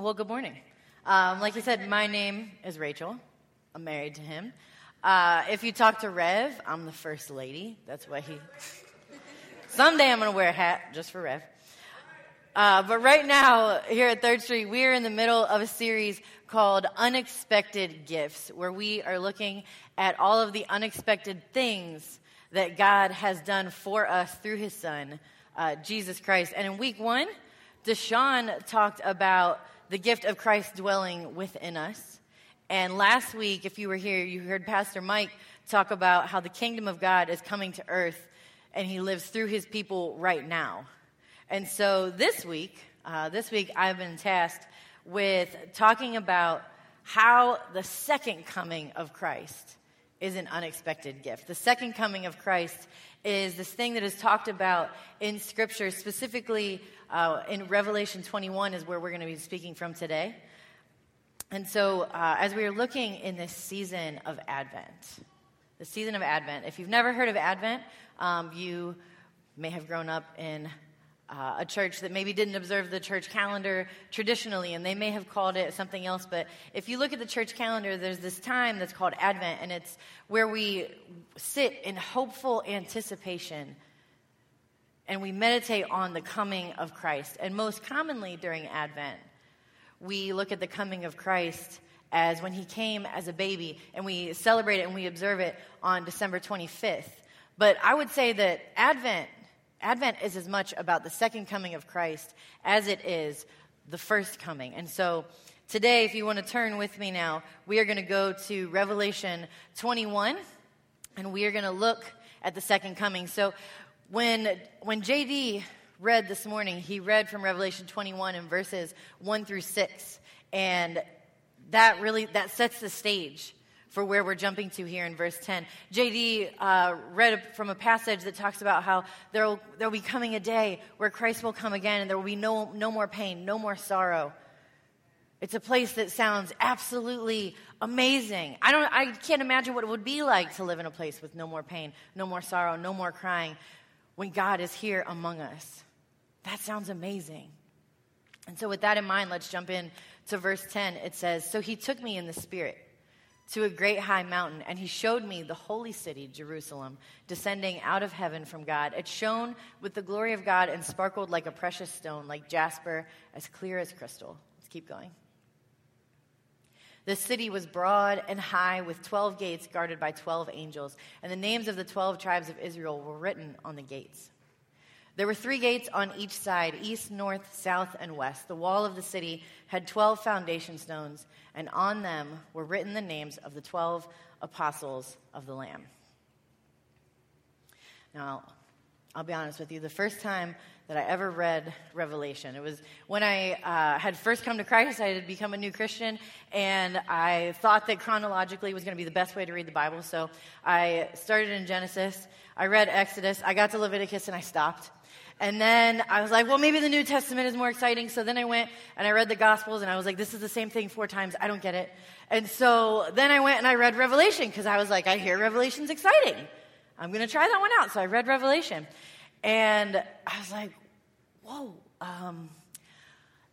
Well, good morning. Like you said, my name is Rachel. I'm married to him. If you talk to Rev, I'm the first lady. That's why he... Someday I'm going to wear a hat just for Rev. But right now, here at Third Street, we are in the middle of a series called Unexpected Gifts, where we are looking at all of the unexpected things that God has done for us through his son, Jesus Christ. And in week one, Deshaun talked about the gift of Christ dwelling within us. And last week, if you were here, you heard Pastor Mike talk about how the kingdom of God is coming to earth and he lives through his people right now. And so this week I've been tasked with talking about how the second coming of Christ is an unexpected gift. The second coming of Christ is this thing that is talked about in Scripture, specifically in Revelation 21 is where we're going to be speaking from today. And so as we are looking in this season of Advent, if you've never heard of Advent, you may have grown up in a church that maybe didn't observe the church calendar traditionally, and they may have called it something else. But if you look at the church calendar, there's this time that's called Advent, and it's where we sit in hopeful anticipation and we meditate on the coming of Christ. And most commonly during Advent, we look at the coming of Christ as when he came as a baby, and we celebrate it and we observe it on December 25th. But I would say that Advent is as much about the second coming of Christ as it is the first coming. And so today, if you want to turn with me now, we are going to go to Revelation 21, and we are going to look at the second coming. So When JD read this morning, he read from Revelation 21 in verses 1 through 6, and that sets the stage for where we're jumping to here in verse 10. JD read from a passage that talks about how there will be coming a day where Christ will come again, and there will be no more pain, no more sorrow. It's a place that sounds absolutely amazing. I can't imagine what it would be like to live in a place with no more pain, no more sorrow, no more crying. When God is here among us, that sounds amazing. And so with that in mind, let's jump in to verse 10. It says, "So he took me in the spirit to a great high mountain, and he showed me the holy city, Jerusalem, descending out of heaven from God. It shone with the glory of God and sparkled like a precious stone, like jasper, as clear as crystal." Let's keep going. "The city was broad and high, with 12 gates guarded by 12 angels, and the names of the 12 tribes of Israel were written on the gates. There were 3 gates on each side, east, north, south, and west. The wall of the city had 12 foundation stones, and on them were written the names of the 12 apostles of the Lamb." Now, I'll be honest with you, the first time that I ever read Revelation, it was when I had first come to Christ. I had become a new Christian, and I thought that chronologically was going to be the best way to read the Bible, so I started in Genesis, I read Exodus, I got to Leviticus, and I stopped. And then I was like, well, maybe the New Testament is more exciting, so then I went and I read the Gospels, and I was like, this is the same thing 4 times, I don't get it. And so then I went and I read Revelation, because I was like, I hear Revelation's exciting. I'm going to try that one out. So I read Revelation, and I was like, whoa,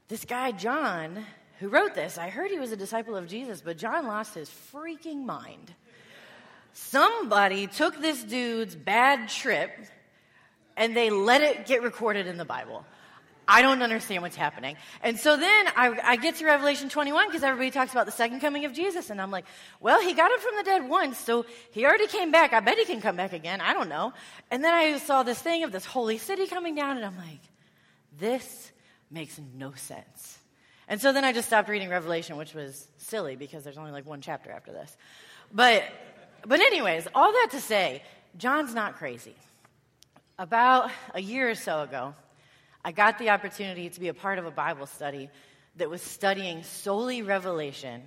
this guy John, who wrote this, I heard he was a disciple of Jesus, but John lost his freaking mind. Somebody took this dude's bad trip, and they let it get recorded in the Bible. I don't understand what's happening. And so then I get to Revelation 21, because everybody talks about the second coming of Jesus. And I'm like, well, he got up from the dead once, so he already came back. I bet he can come back again. I don't know. And then I saw this thing of this holy city coming down, and I'm like, this makes no sense. And so then I just stopped reading Revelation, which was silly, because there's only like 1 chapter after this. But anyways, all that to say, John's not crazy. About a year or so ago, I got the opportunity to be a part of a Bible study that was studying solely Revelation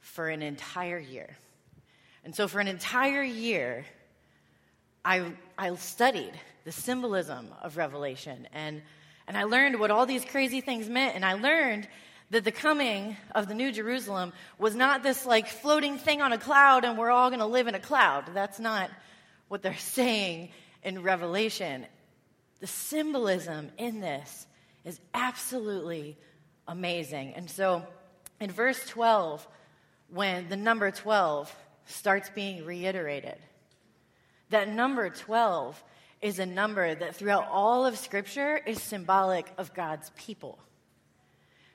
for an entire year. And so for an entire year, I studied the symbolism of Revelation, and I learned what all these crazy things meant, and I learned that the coming of the New Jerusalem was not this like floating thing on a cloud and we're all going to live in a cloud. That's not what they're saying in Revelation. The symbolism in this is absolutely amazing. And so in verse 12, when the number 12 starts being reiterated, that number 12 is a number that throughout all of Scripture is symbolic of God's people.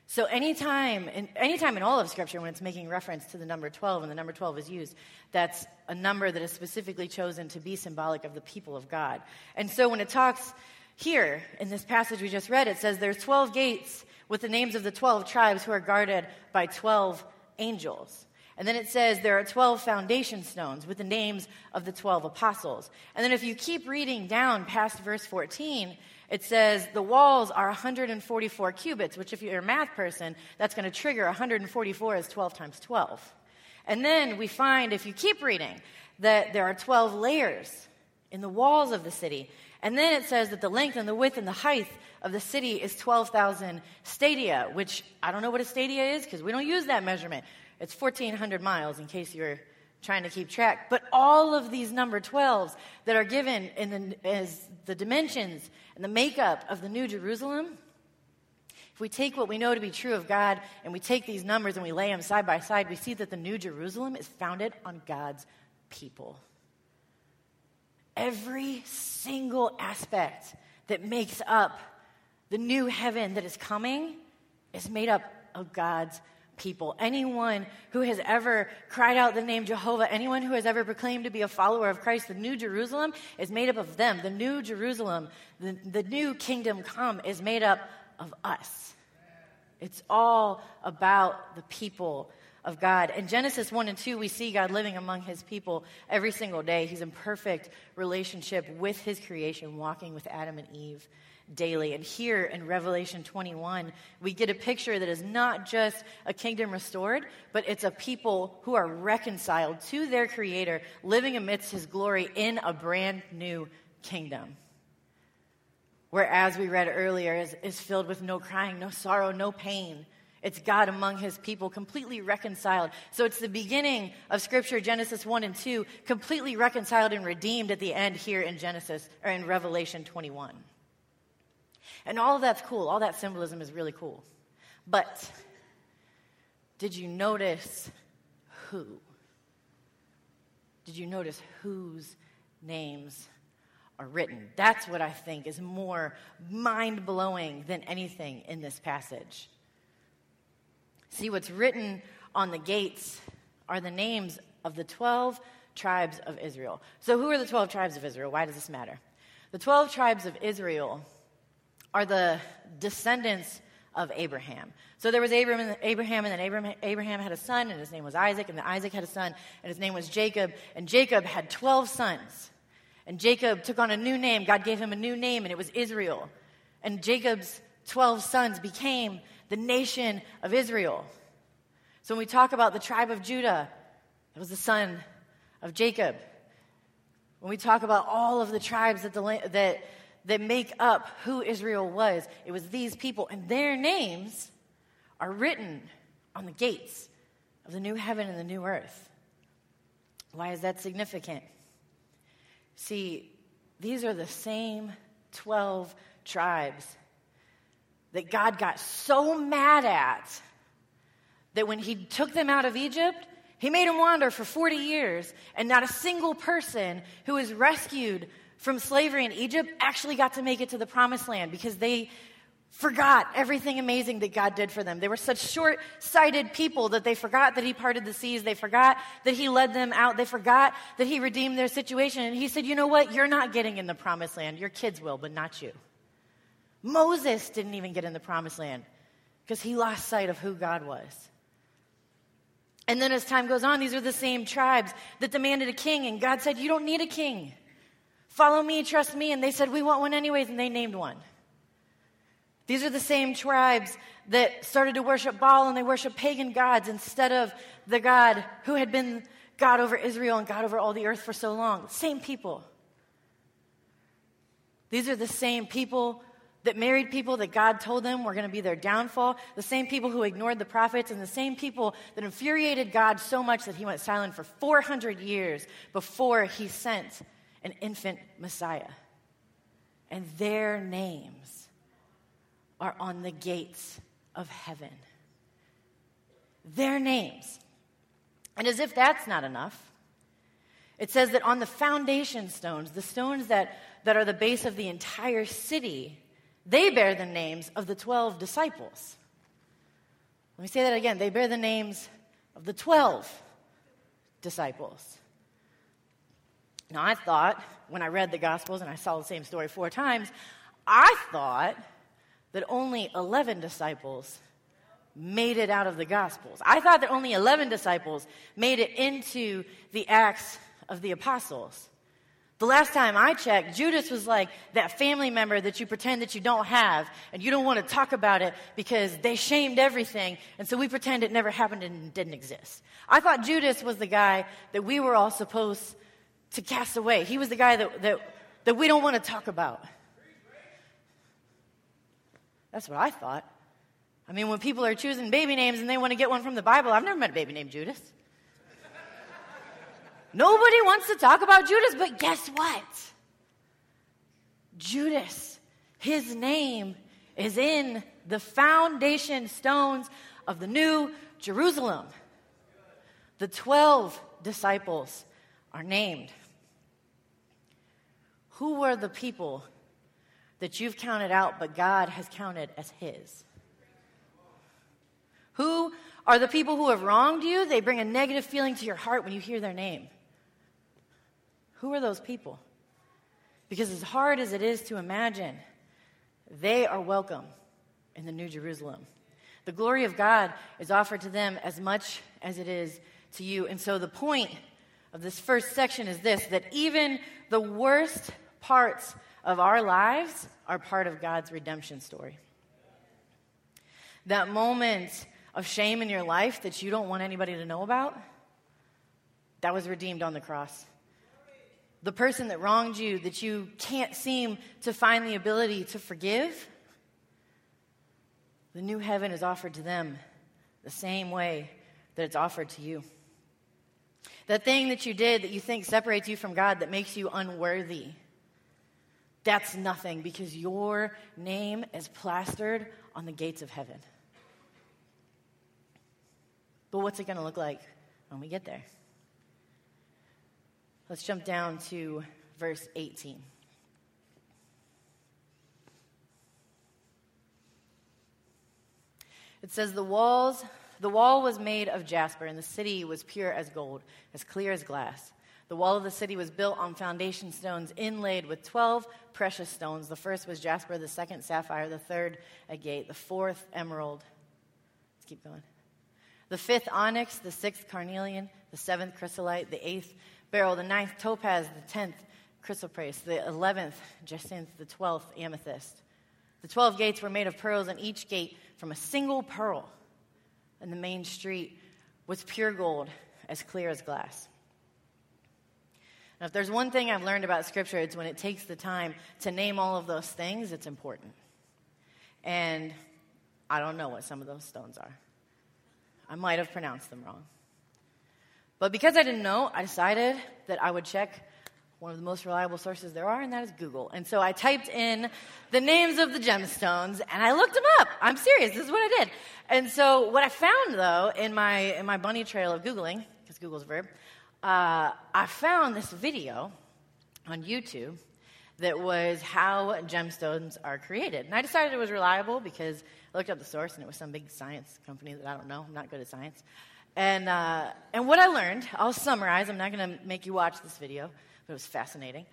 So anytime in all of Scripture when it's making reference to the number 12 and the number 12 is used, that's a number that is specifically chosen to be symbolic of the people of God. And so when it talks here in this passage we just read, it says there's 12 gates with the names of the 12 tribes who are guarded by 12 angels. And then it says there are 12 foundation stones with the names of the 12 apostles. And then if you keep reading down past verse 14, it says the walls are 144 cubits, which if you're a math person, that's going to trigger 144 as 12 times 12. And then we find, if you keep reading, that there are 12 layers in the walls of the city. And then it says that the length and the width and the height of the city is 12,000 stadia, which I don't know what a stadia is because we don't use that measurement. It's 1,400 miles in case you're trying to keep track. But all of these number 12s that are given as the dimensions and the makeup of the New Jerusalem, if we take what we know to be true of God and we take these numbers and we lay them side by side, we see that the New Jerusalem is founded on God's people. Every single aspect that makes up the new heaven that is coming is made up of God's people. Anyone who has ever cried out the name Jehovah, anyone who has ever proclaimed to be a follower of Christ, the New Jerusalem is made up of them. The New Jerusalem, the new kingdom come is made up of us. It's all about the people of God. In Genesis 1 and 2, we see God living among his people every single day. He's in perfect relationship with his creation, walking with Adam and Eve daily. And here in Revelation 21, we get a picture that is not just a kingdom restored, but it's a people who are reconciled to their Creator, living amidst his glory in a brand new kingdom. Where, as we read earlier, is filled with no crying, no sorrow, no pain. It's God among his people, completely reconciled. So it's the beginning of Scripture, Genesis 1 and 2, completely reconciled and redeemed at the end here in Genesis, or in Revelation 21. And all of that's cool. All that symbolism is really cool. But did you notice who? Did you notice whose names are written? That's what I think is more mind-blowing than anything in this passage. See, what's written on the gates are the names of the 12 tribes of Israel. So who are the 12 tribes of Israel? Why does this matter? The 12 tribes of Israel are the descendants of Abraham. So there was Abraham had a son, and his name was Isaac, and then Isaac had a son, and his name was Jacob, and Jacob had 12 sons. And Jacob took on a new name. God gave him a new name, and it was Israel. And Jacob's 12 sons became the nation of Israel. So when we talk about the tribe of Judah, it was the son of Jacob. When we talk about all of the tribes that make up who Israel was, it was these people, and their names are written on the gates of the new heaven and the new earth. Why is that significant? See, these are the same 12 tribes that God got so mad at that when he took them out of Egypt, he made them wander for 40 years, and not a single person who was rescued from slavery in Egypt actually got to make it to the promised land because they forgot everything amazing that God did for them. They were such short-sighted people that they forgot that he parted the seas. They forgot that he led them out. They forgot that he redeemed their situation. And he said, you know what? You're not getting in the promised land. Your kids will, but not you. Moses didn't even get in the promised land because he lost sight of who God was. And then as time goes on, these are the same tribes that demanded a king. And God said, you don't need a king. Follow me, trust me. And they said, we want one anyways, and they named one. These are the same tribes that started to worship Baal, and they worship pagan gods instead of the God who had been God over Israel and God over all the earth for so long. Same people. These are the same people that married people that God told them were going to be their downfall, the same people who ignored the prophets, and the same people that infuriated God so much that he went silent for 400 years before he sent an infant Messiah. And their names are on the gates of heaven. Their names. And as if that's not enough, it says that on the foundation stones, the stones that are the base of the entire city, they bear the names of the 12 disciples. Let me say that again. They bear the names of the 12 disciples. Now, I thought, when I read the Gospels and I saw the same story 4 times, I thought that only 11 disciples made it out of the Gospels. I thought that only 11 disciples made it into the Acts of the Apostles. The last time I checked, Judas was like that family member that you pretend that you don't have, and you don't want to talk about it because they shamed everything, and so we pretend it never happened and didn't exist. I thought Judas was the guy that we were all supposed to cast away. He was the guy that we don't want to talk about. That's what I thought. I mean, when people are choosing baby names and they want to get one from the Bible, I've never met a baby named Judas. Nobody wants to talk about Judas, but guess what? Judas, his name is in the foundation stones of the New Jerusalem. The 12 disciples are named. Who were the people that you've counted out but God has counted as his? Who are the people who have wronged you? They bring a negative feeling to your heart when you hear their name. Who are those people? Because as hard as it is to imagine, they are welcome in the New Jerusalem. The glory of God is offered to them as much as it is to you. And so the point of this first section is this, that even the worst parts of our lives are part of God's redemption story. That moment of shame in your life that you don't want anybody to know about, that was redeemed on the cross. The person that wronged you, that you can't seem to find the ability to forgive, the new heaven is offered to them the same way that it's offered to you. That thing that you did that you think separates you from God, that makes you unworthy, that's nothing, because your name is plastered on the gates of heaven. But what's it going to look like when we get there? Let's jump down to verse 18. It says, the wall was made of jasper, and the city was pure as gold, as clear as glass. The wall of the city was built on foundation stones inlaid with 12 precious stones. The first was jasper, the second sapphire, the third agate, the fourth emerald. Let's keep going. The fifth, onyx. The sixth, carnelian. The seventh, chrysolite. The eighth, beryl. The ninth, topaz. The 10th, chrysoprase. The 11th, jacinth. The 12th, amethyst. The 12 gates were made of pearls, and each gate from a single pearl. And the main street was pure gold, as clear as glass. Now, if there's one thing I've learned about Scripture, it's when it takes the time to name all of those things, it's important. And I don't know what some of those stones are. I might have pronounced them wrong. But because I didn't know, I decided that I would check one of the most reliable sources there are, and that is Google. And so I typed in the names of the gemstones, and I looked them up. I'm serious. This is what I did. And so what I found, though, in my bunny trail of Googling, because Google's a verb, I found this video on YouTube that was how gemstones are created. And I decided it was reliable because I looked up the source, and it was some big science company that I don't know. I'm not good at science. And what I learned, I'll summarize. I'm not going to make you watch this video, but it was fascinating.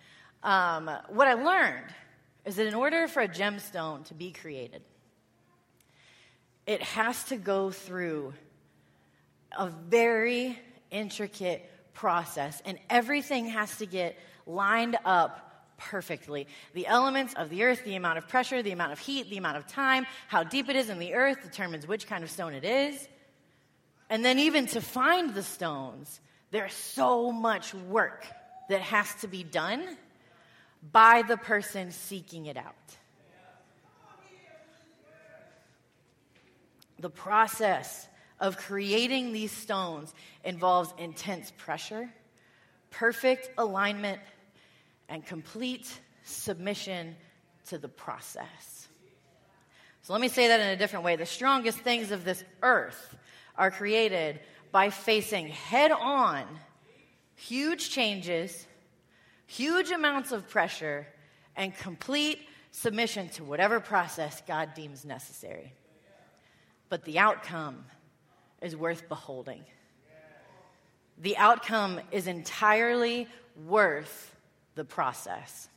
What I learned is that in order for a gemstone to be created, it has to go through a very intricate process, and everything has to get lined up perfectly. The elements of the earth, the amount of pressure, the amount of heat, the amount of time, how deep it is in the earth determines which kind of stone it is. And then even to find the stones, there's so much work that has to be done by the person seeking it out. The process of creating these stones involves intense pressure, perfect alignment, and complete submission to the process. So let me say that in a different way. The strongest things of this earth are created by facing head-on huge changes, huge amounts of pressure, and complete submission to whatever process God deems necessary. But the outcome is worth beholding. The outcome is entirely worth the process.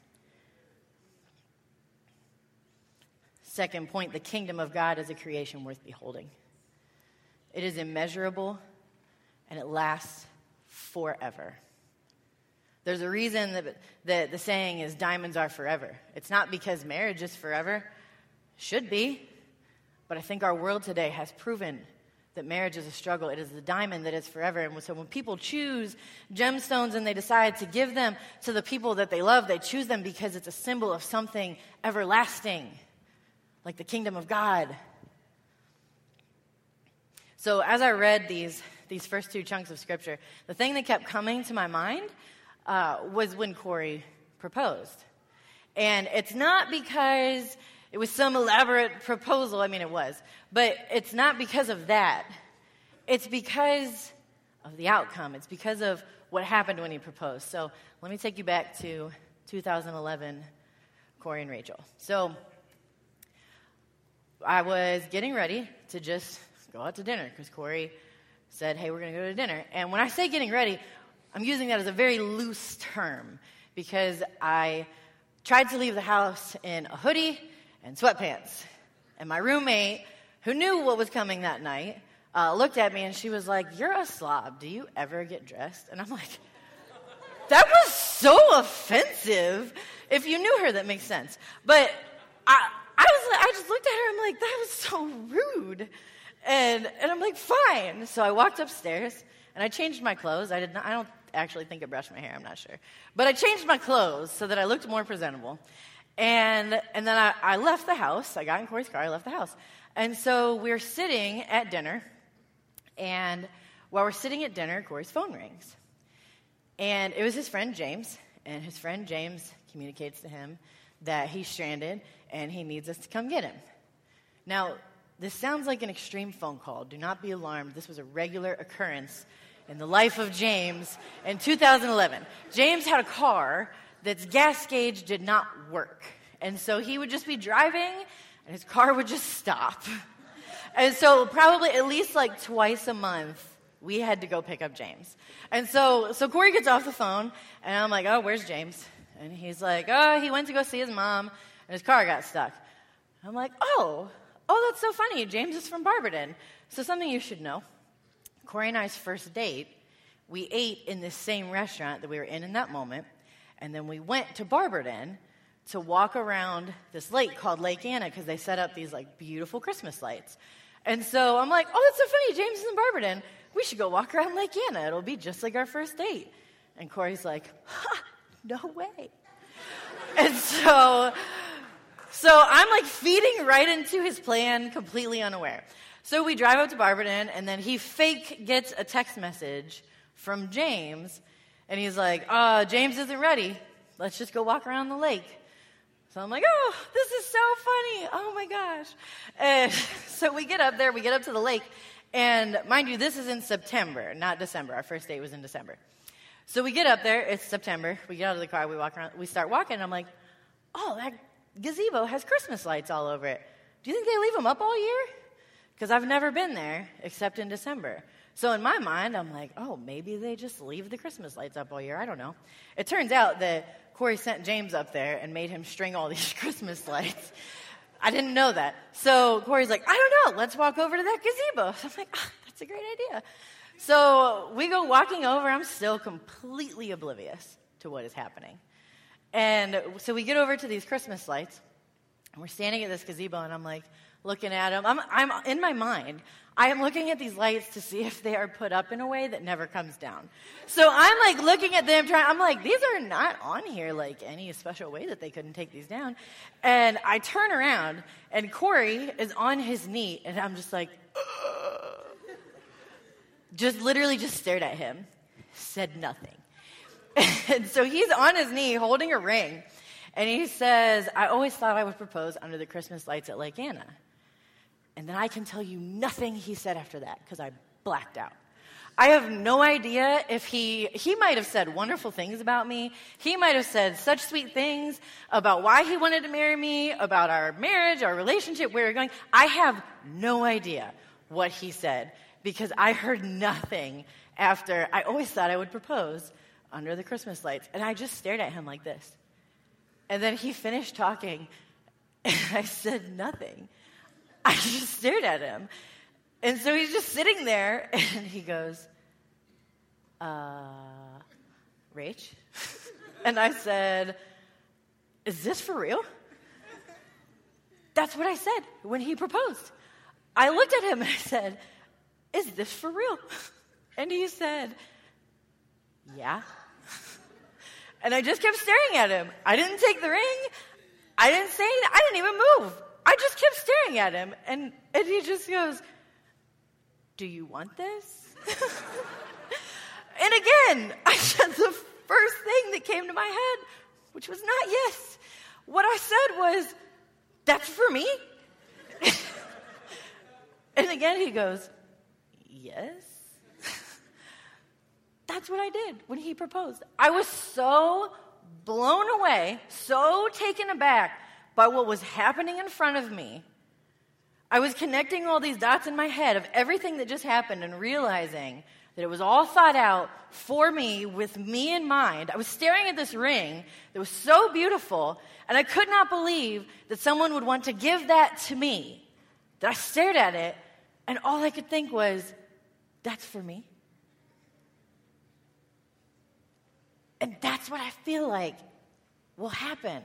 Second point, the kingdom of God is a creation worth beholding. It is immeasurable, and it lasts forever. There's a reason that the saying is diamonds are forever. It's not because marriage is forever. Should be. But I think our world today has proven that marriage is a struggle. It is the diamond that is forever. And so when people choose gemstones and they decide to give them to the people that they love, they choose them because it's a symbol of something everlasting, like the kingdom of God. So as I read these first two chunks of scripture, the thing that kept coming to my mind was when Corey proposed. And it's not because it was some elaborate proposal. I mean, it was. But it's not because of that. It's because of the outcome. It's because of what happened when he proposed. So let me take you back to 2011, Corey and Rachel. So I was getting ready to just go out to dinner because Corey said, hey, we're going to go to dinner. And when I say getting ready, I'm using that as a very loose term because I tried to leave the house in a hoodie and sweatpants. And my roommate, who knew what was coming that night, looked at me and she was like, you're a slob. Do you ever get dressed? And I'm like, that was so offensive. If you knew her, that makes sense. But I just looked at her. I'm like, that was so rude. And I'm like, fine. So I walked upstairs and I changed my clothes. I don't actually think I brushed my hair. I'm not sure. But I changed my clothes so that I looked more presentable. And then I left the house. I got in Corey's car. I left the house. And so we're sitting at dinner. And while we're sitting at dinner, Corey's phone rings. And it was his friend James. And his friend James communicates to him that he's stranded and he needs us to come get him. Now, this sounds like an extreme phone call. Do not be alarmed. This was a regular occurrence in the life of James in 2011. James had a car that's gas gauge did not work. And so he would just be driving, and his car would just stop. And so probably at least like twice a month, we had to go pick up James. And so Corey gets off the phone, and I'm like, oh, where's James? And he's like, oh, he went to go see his mom, and his car got stuck. I'm like, oh, that's so funny. James is from Barberton. So something you should know. Corey and I's first date, we ate in this same restaurant that we were in that moment, and then we went to Barberton to walk around this lake called Lake Anna because they set up these, like, beautiful Christmas lights. And so I'm like, oh, that's so funny. James is in Barberton. We should go walk around Lake Anna. It'll be just like our first date. And Corey's like, ha, no way. And So I'm like feeding right into his plan, completely unaware. So we drive up to Barberton, and then he fake gets a text message from James, and he's like, James isn't ready. Let's just go walk around the lake. So I'm like, oh, this is so funny. Oh, my gosh. And so we get up there. We get up to the lake. And mind you, this is in September, not December. Our first date was in December. So we get up there. It's September. We get out of the car. We walk around. We start walking. I'm like, oh, that gazebo has Christmas lights all over it. Do you think they leave them up all year? Because I've never been there except in December. So in my mind, I'm like, oh, maybe they just leave the Christmas lights up all year. I don't know. It turns out that Corey sent James up there and made him string all these Christmas lights. I didn't know that. So Corey's like, I don't know. Let's walk over to that gazebo. So I'm like, oh, that's a great idea. So we go walking over. I'm still completely oblivious to what is happening. And so we get over to these Christmas lights, and we're standing at this gazebo, and I'm like looking at them. I'm in my mind, I am looking at these lights to see if they are put up in a way that never comes down. So I'm like looking at them, I'm like, these are not on here like any special way that they couldn't take these down. And I turn around, and Corey is on his knee, and I'm just like, ugh. Just literally just stared at him, said nothing. And so he's on his knee holding a ring, and he says, I always thought I would propose under the Christmas lights at Lake Anna. And then I can tell you nothing he said after that because I blacked out. I have no idea if he might have said wonderful things about me. He might have said such sweet things about why he wanted to marry me, about our marriage, our relationship, where we're going. I have no idea what he said because I heard nothing after. I always thought I would propose under the Christmas lights, and I just stared at him like this. And then he finished talking, and I said nothing. I just stared at him. And so he's just sitting there, and he goes, Rach? And I said, is this for real? That's what I said when he proposed. I looked at him, and I said, is this for real? And he said, yeah. And I just kept staring at him. I didn't take the ring. I didn't say anything. I didn't even move. I just kept staring at him, and he just goes, do you want this? And again, I said the first thing that came to my head, which was not yes. What I said was, that's for me? And again, he goes, yes. That's what I did when he proposed. I was so blown away, so taken aback by what was happening in front of me. I was connecting all these dots in my head of everything that just happened and realizing that it was all thought out for me, with me in mind. I was staring at this ring that was so beautiful, and I could not believe that someone would want to give that to me. That I stared at it, and all I could think was, that's for me. And that's what I feel like will happen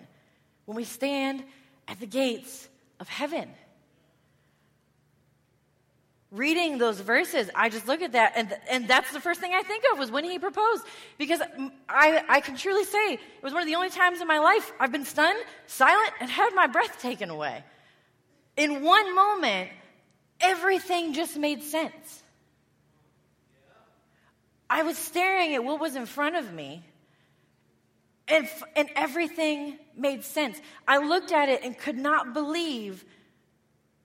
when we stand at the gates of heaven. Reading those verses, I just look at that, and that's the first thing I think of was when he proposed. Because I can truly say it was one of the only times in my life I've been stunned, silent, and had my breath taken away. In one moment, everything just made sense. I was staring at what was in front of me, and everything made sense. I looked at it and could not believe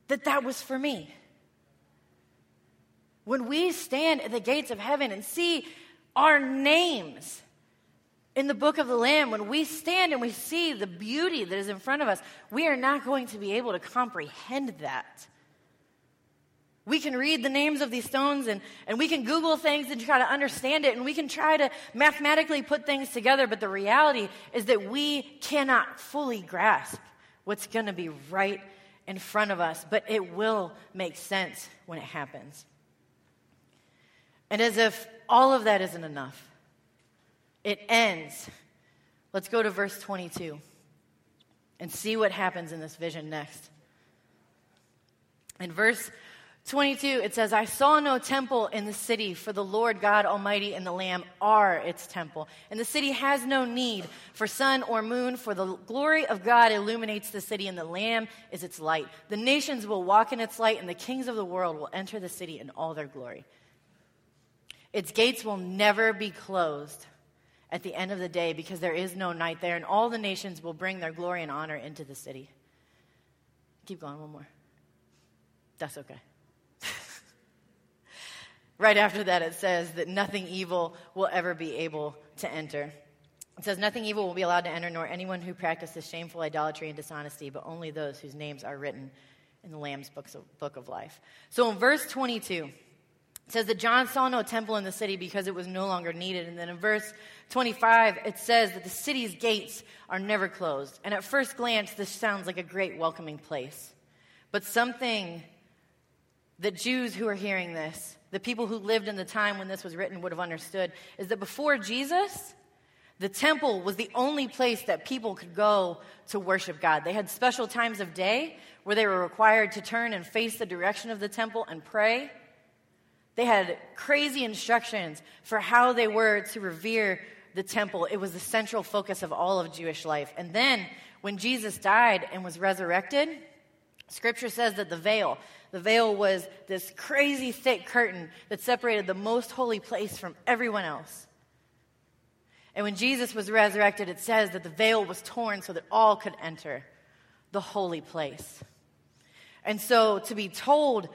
that that was for me. When we stand at the gates of heaven and see our names in the book of the Lamb, when we stand and we see the beauty that is in front of us, we are not going to be able to comprehend that. We can read the names of these stones, and we can Google things and try to understand it, and we can try to mathematically put things together, but the reality is that we cannot fully grasp what's going to be right in front of us, but it will make sense when it happens. And as if all of that isn't enough, it ends. Let's go to verse 22 and see what happens in this vision next. In verse 22, it says, I saw no temple in the city, for the Lord God Almighty and the Lamb are its temple. And the city has no need for sun or moon, for the glory of God illuminates the city, and the Lamb is its light. The nations will walk in its light, and the kings of the world will enter the city in all their glory. Its gates will never be closed at the end of the day, because there is no night there, and all the nations will bring their glory and honor into the city. Keep going, one more. That's okay. Right after that, it says that nothing evil will ever be able to enter. It says nothing evil will be allowed to enter, nor anyone who practices shameful idolatry and dishonesty, but only those whose names are written in the Lamb's book of life. So in verse 22... it says that John saw no temple in the city because it was no longer needed. And then in verse 25, it says that the city's gates are never closed. And at first glance, this sounds like a great welcoming place. But something that Jews who are hearing this, the people who lived in the time when this was written, would have understood, is that before Jesus, the temple was the only place that people could go to worship God. They had special times of day where they were required to turn and face the direction of the temple and pray. They had crazy instructions for how they were to revere the temple. It was the central focus of all of Jewish life. And then when Jesus died and was resurrected, Scripture says that the veil was this crazy thick curtain that separated the most holy place from everyone else. And when Jesus was resurrected, it says that the veil was torn so that all could enter the holy place. And so to be told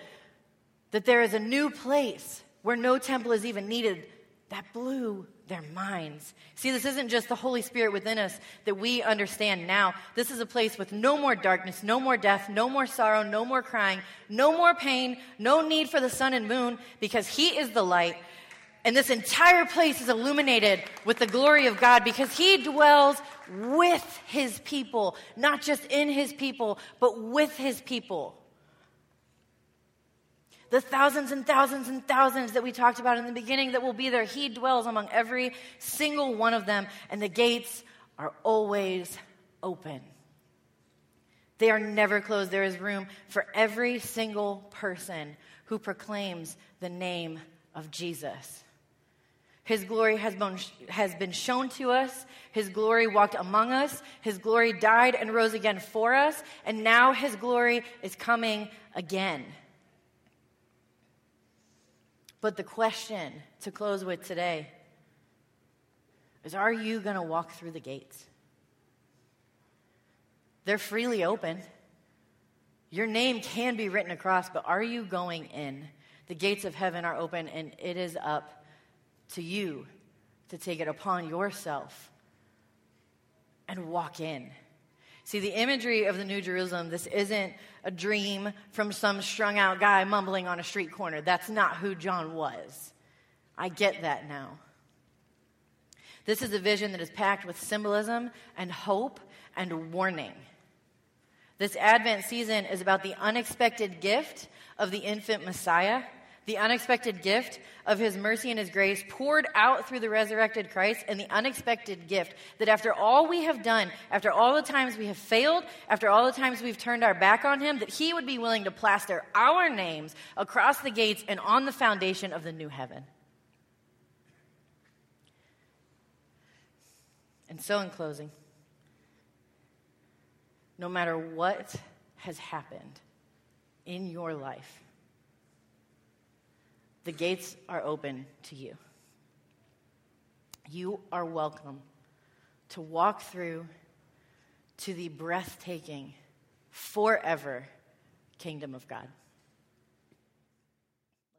that there is a new place where no temple is even needed, that blew their minds. See, this isn't just the Holy Spirit within us that we understand now. This is a place with no more darkness, no more death, no more sorrow, no more crying, no more pain, no need for the sun and moon, because He is the light. And this entire place is illuminated with the glory of God because He dwells with His people, not just in His people, but with His people. The thousands and thousands and thousands that we talked about in the beginning that will be there, He dwells among every single one of them, and the gates are always open. They are never closed. There is room for every single person who proclaims the name of Jesus. His glory has been shown to us. His glory walked among us. His glory died and rose again for us. And now His glory is coming again. But the question to close with today is, are you going to walk through the gates? They're freely open. Your name can be written across, but are you going in? The gates of heaven are open, and it is up to you to take it upon yourself and walk in. See, the imagery of the New Jerusalem, this isn't a dream from some strung-out guy mumbling on a street corner. That's not who John was. I get that now. This is a vision that is packed with symbolism and hope and warning. This Advent season is about the unexpected gift of the infant Messiah, the unexpected gift of His mercy and His grace poured out through the resurrected Christ, and the unexpected gift that after all we have done, after all the times we have failed, after all the times we've turned our back on Him, that He would be willing to plaster our names across the gates and on the foundation of the new heaven. And so in closing, no matter what has happened in your life, the gates are open to you. You are welcome to walk through to the breathtaking, forever kingdom of God.